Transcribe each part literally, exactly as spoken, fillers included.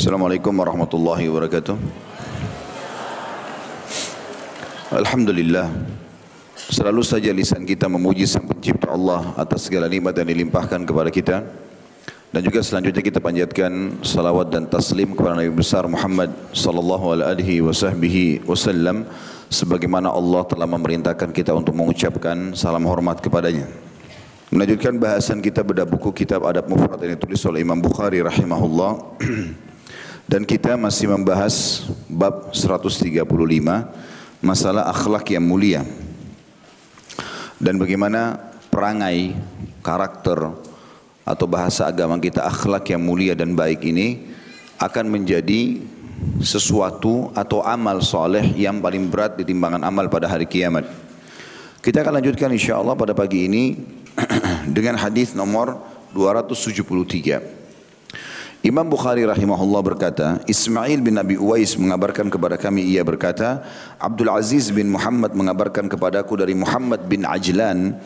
Assalamualaikum warahmatullahi wabarakatuh. Alhamdulillah, selalu saja lisan kita memuji Sang Pencipta Allah atas segala nikmat yang dilimpahkan kepada kita. Dan juga selanjutnya kita panjatkan salawat dan taslim kepada Nabi besar Muhammad sallallahu alaihi wasallam sebagaimana Allah telah memerintahkan kita untuk mengucapkan salam hormat kepadanya. Melanjutkan bahasan kita pada buku kitab Adab Mufrad yang ditulis oleh Imam Bukhari rahimahullah. Dan kita masih membahas bab seratus tiga puluh lima, masalah akhlak yang mulia. Dan bagaimana perangai, karakter atau bahasa agama kita, akhlak yang mulia dan baik ini akan menjadi sesuatu atau amal soleh yang paling berat di timbangan amal pada hari kiamat. Kita akan lanjutkan insya Allah pada pagi ini dengan hadis nomor dua ratus tujuh puluh tiga. Imam Bukhari rahimahullah berkata, Ismail bin Abi Uwais mengabarkan kepada kami, ia berkata, Abdul Aziz bin Muhammad mengabarkan kepadaku dari Muhammad bin Ajlan,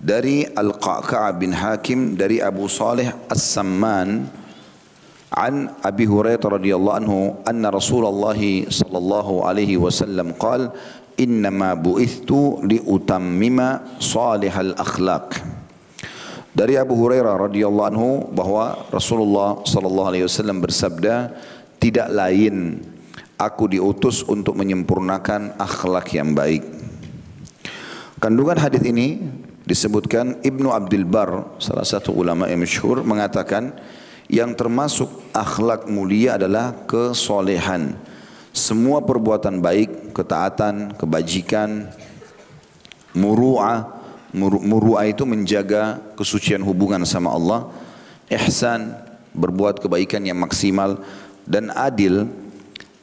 dari Al-Qa'qa'ab bin Hakim, dari Abu Salih As-Saman, an Abi Hurairah radhiyallahu anhu, anna Rasulullah sallallahu alaihi wasallam qala, innama bu'ithtu liutammima salihal akhlaq. Dari Abu Hurairah radhiyallahu anhu bahwa Rasulullah sallallahu alaihi wasallam bersabda, tidak lain aku diutus untuk menyempurnakan akhlak yang baik. Kandungan hadis ini disebutkan Ibnu Abdul Bar, salah satu ulama yang masyhur, mengatakan yang termasuk akhlak mulia adalah kesolehan. Semua perbuatan baik, ketaatan, kebajikan, muru'ah. Muru'ah itu menjaga kesucian hubungan sama Allah. Ihsan, berbuat kebaikan yang maksimal, dan adil.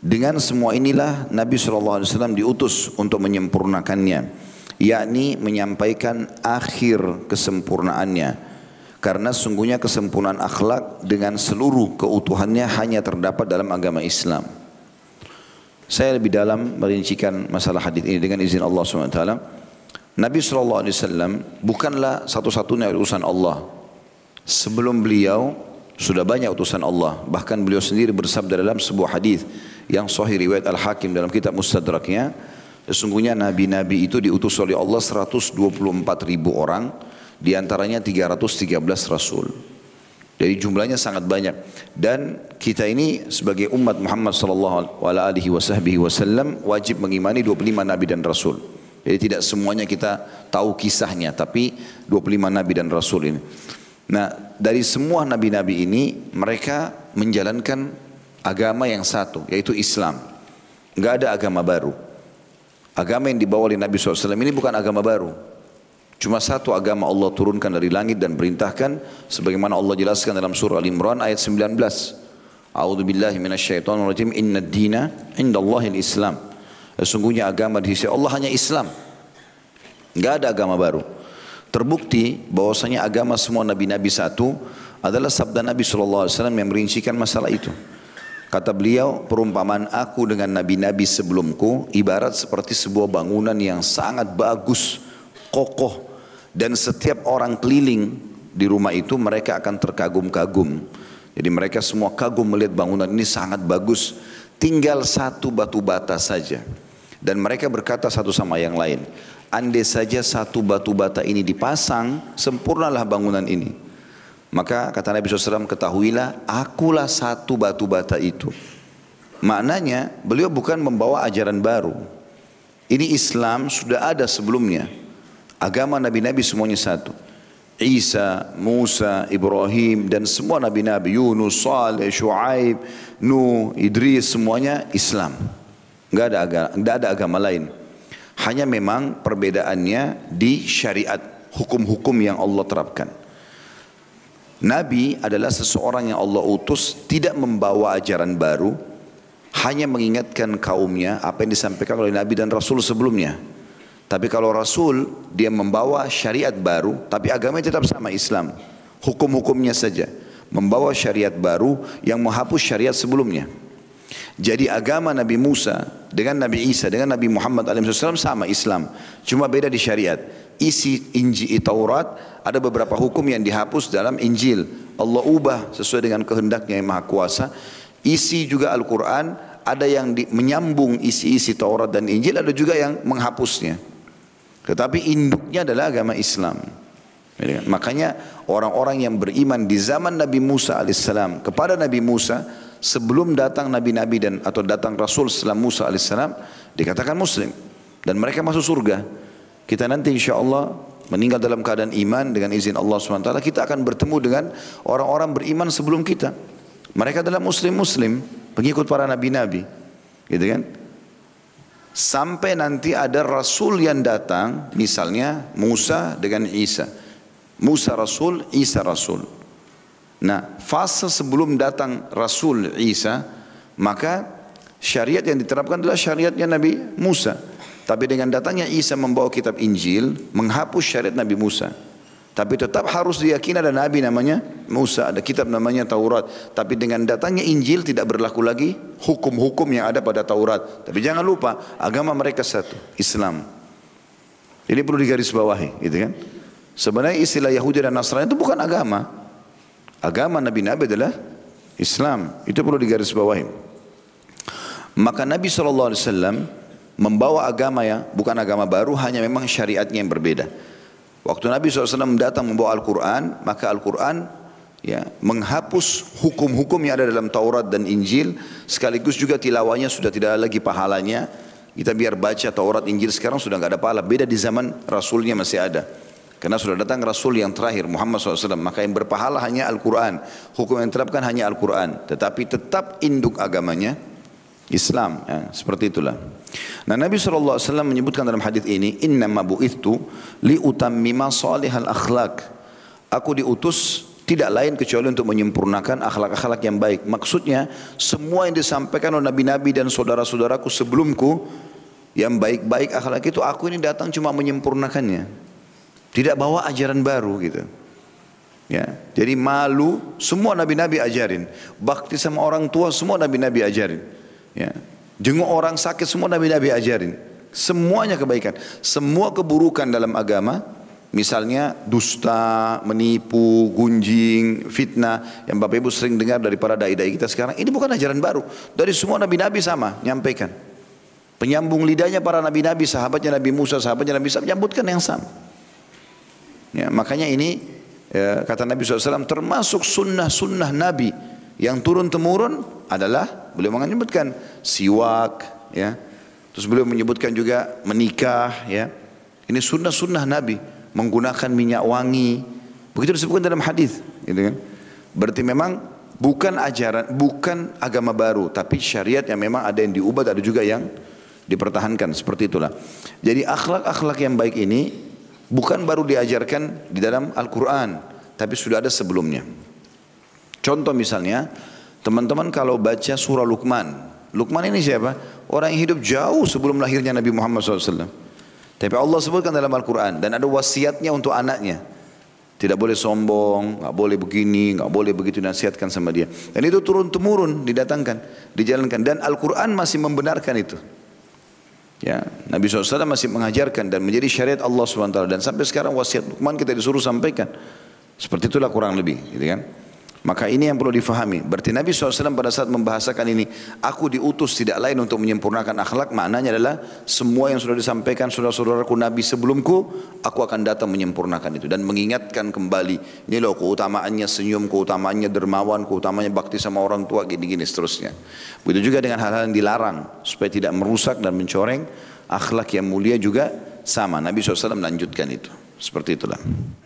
Dengan semua inilah Nabi shallallahu alaihi wasallam diutus untuk menyempurnakannya, yakni menyampaikan akhir kesempurnaannya. Karena sungguhnya kesempurnaan akhlak dengan seluruh keutuhannya hanya terdapat dalam agama Islam. Saya lebih dalam merincikan masalah hadis ini dengan izin Allah subhanahu wa taala. Nabi shallallahu alaihi wasallam bukanlah satu-satunya utusan Allah. Sebelum beliau sudah banyak utusan Allah. Bahkan beliau sendiri bersabda dalam sebuah hadis yang sahih riwayat Al-Hakim dalam kitab Mustadraknya, sesungguhnya nabi-nabi itu diutus oleh Allah seratus dua puluh empat ribu orang, diantaranya tiga ratus tiga belas rasul. Jadi jumlahnya sangat banyak. Dan kita ini sebagai umat Muhammad sallallahu alaihi wasallam wajib mengimani dua puluh lima nabi dan rasul. Jadi tidak semuanya kita tahu kisahnya, tapi dua puluh lima nabi dan rasul ini. Nah, dari semua nabi-nabi ini mereka menjalankan agama yang satu, yaitu Islam. Enggak ada agama baru. Agama yang dibawa oleh Nabi shallallahu alaihi wasallam ini bukan agama baru. Cuma satu agama Allah turunkan dari langit dan perintahkan. Sebagaimana Allah jelaskan dalam surah Ali Imran ayat sembilan belas. A'udzubillahi minasyaitonirrajim. Innad dina indallahil Islam. Sesungguhnya agama di sisi Allah hanya Islam. Enggak ada agama baru. Terbukti bahwasanya agama semua nabi-nabi satu adalah sabda Nabi shallallahu alaihi wasallam yang merincikan masalah itu. Kata beliau, perumpamaan aku dengan nabi-nabi sebelumku ibarat seperti sebuah bangunan yang sangat bagus, kokoh, dan setiap orang keliling di rumah itu mereka akan terkagum-kagum. Jadi mereka semua kagum melihat bangunan ini sangat bagus, tinggal satu batu bata saja. Dan mereka berkata satu sama yang lain, andai saja satu batu bata ini dipasang, sempurnalah bangunan ini. Maka kata Nabi shallallahu alaihi wasallam, ketahuilah akulah satu batu bata itu. Maknanya beliau bukan membawa ajaran baru. Ini Islam sudah ada sebelumnya. Agama nabi-nabi semuanya satu. Isa, Musa, Ibrahim, dan semua nabi-nabi. Yunus, Saleh, Syuaib, Nuh, Idris, semuanya Islam. Enggak ada agama, enggak ada agama lain. Hanya memang perbedaannya di syariat, hukum-hukum yang Allah terapkan. Nabi adalah seseorang yang Allah utus tidak membawa ajaran baru, hanya mengingatkan kaumnya apa yang disampaikan oleh Nabi dan Rasul sebelumnya. Tapi kalau Rasul, dia membawa syariat baru, tapi agamanya tetap sama Islam, hukum-hukumnya saja. Membawa syariat baru yang menghapus syariat sebelumnya. Jadi agama Nabi Musa dengan Nabi Isa dengan Nabi Muhammad shallallahu alaihi wasallam sama Islam, cuma beda di syariat. Isi Injil Taurat ada beberapa hukum yang dihapus dalam Injil. Allah ubah sesuai dengan kehendaknya yang Maha Kuasa. isi juga Al-Quran, ada yang di, menyambung isi-isi Taurat dan Injil, ada juga yang menghapusnya. Tetapi induknya adalah agama Islam. Makanya orang-orang yang beriman di zaman Nabi Musa alaihissalam kepada Nabi Musa sebelum datang nabi-nabi dan atau datang Rasul setelah Musa alaihissalam dikatakan Muslim dan mereka masuk surga. Kita nanti insya Allah meninggal dalam keadaan iman dengan izin Allah subhanahu wa taala, kita akan bertemu dengan orang-orang beriman sebelum kita. Mereka adalah Muslim-Muslim, pengikut para nabi-nabi, gitu kan? Sampai nanti ada Rasul yang datang, misalnya Musa dengan Isa. Musa Rasul, Isa Rasul. Nah, fase sebelum datang Rasul Isa, maka syariat yang diterapkan adalah syariatnya Nabi Musa. Tapi dengan datangnya Isa membawa kitab Injil, menghapus syariat Nabi Musa. Tapi tetap harus diyakini ada Nabi namanya Musa, ada kitab namanya Taurat. Tapi dengan datangnya Injil tidak berlaku lagi hukum-hukum yang ada pada Taurat. Tapi jangan lupa, agama mereka satu, Islam. Ini perlu digarisbawahi, gitu kan? Sebenarnya istilah Yahudi dan Nasrani itu bukan agama. Agama Nabi-Nabi adalah Islam. Itu perlu digarisbawahi. Maka Nabi shallallahu alaihi wasallam membawa agama ya, bukan agama baru, hanya memang syariatnya yang berbeda. Waktu Nabi shallallahu alaihi wasallam datang membawa Al-Quran, maka Al-Quran ya, menghapus hukum-hukum yang ada dalam Taurat dan Injil. Sekaligus juga tilawahnya sudah tidak ada lagi pahalanya. Kita biar baca Taurat Injil sekarang sudah tidak ada pahala. Beda di zaman Rasulnya masih ada. Karena sudah datang Rasul yang terakhir Muhammad shallallahu alaihi wasallam, maka yang berpahala hanya Al-Quran. Hukum yang diterapkan hanya Al-Quran. Tetapi tetap induk agamanya Islam. Ya, seperti itulah. Nah, Nabi shallallahu alaihi wasallam menyebutkan dalam hadis ini, Innama bu'ithu liutammima salihal akhlak. Aku diutus tidak lain kecuali untuk menyempurnakan akhlak-akhlak yang baik. Maksudnya semua yang disampaikan oleh nabi-nabi dan saudara-saudaraku sebelumku yang baik-baik akhlak itu, aku ini datang cuma menyempurnakannya. Tidak bawa ajaran baru gitu. Ya, jadi malu semua nabi-nabi ajarin. Bakti sama orang tua semua nabi-nabi ajarin. Ya, jenguk orang sakit semua nabi-nabi ajarin. Semuanya kebaikan. Semua keburukan dalam agama, misalnya dusta, menipu, gunjing, fitnah yang Bapak Ibu sering dengar dari para dai-dai kita sekarang, ini bukan ajaran baru. Dari semua nabi-nabi sama nyampaikan. Penyambung lidahnya para nabi-nabi, sahabatnya Nabi Musa, sahabatnya Nabi Isa menyambutkan yang sama. Ya, makanya ini ya, kata Nabi shallallahu alaihi wasallam termasuk sunnah-sunnah Nabi yang turun-temurun adalah beliau menyebutkan siwak ya. Terus beliau menyebutkan juga menikah ya. Ini sunnah-sunnah Nabi menggunakan minyak wangi. Begitu disebutkan dalam hadis, gitu kan? Berarti memang bukan ajaran, bukan agama baru, tapi syariat yang memang ada yang diubah, ada juga yang dipertahankan, seperti itulah. Jadi akhlak-akhlak yang baik ini bukan baru diajarkan di dalam Al-Quran, tapi sudah ada sebelumnya. Contoh misalnya, teman-teman kalau baca surah Luqman. Luqman ini siapa? Orang yang hidup jauh sebelum lahirnya Nabi Muhammad shallallahu alaihi wasallam. Tapi Allah sebutkan dalam Al-Quran, dan ada wasiatnya untuk anaknya. Tidak boleh sombong, gak boleh begini, gak boleh begitu, nasihatkan sama dia. Dan itu turun-temurun didatangkan, dijalankan. Dan Al-Quran masih membenarkan itu. Ya, Nabi shallallahu alaihi wasallam masih mengajarkan dan menjadi syariat Allah subhanahu wa taala. Dan sampai sekarang wasiat Luqman kita disuruh sampaikan. Seperti itulah kurang lebih, gitu kan? Maka ini yang perlu difahami. Berarti Nabi shallallahu alaihi wasallam pada saat membahasakan ini, aku diutus tidak lain untuk menyempurnakan akhlak, maknanya adalah semua yang sudah disampaikan saudara-saudaraku Nabi sebelumku, aku akan datang menyempurnakan itu. Dan mengingatkan kembali, ini loh keutamaannya senyum, keutamaannya dermawan, keutamaannya bakti sama orang tua, gini-gini seterusnya. Begitu juga dengan hal-hal yang dilarang, supaya tidak merusak dan mencoreng akhlak yang mulia juga sama. Nabi shallallahu alaihi wasallam melanjutkan itu. Seperti itulah.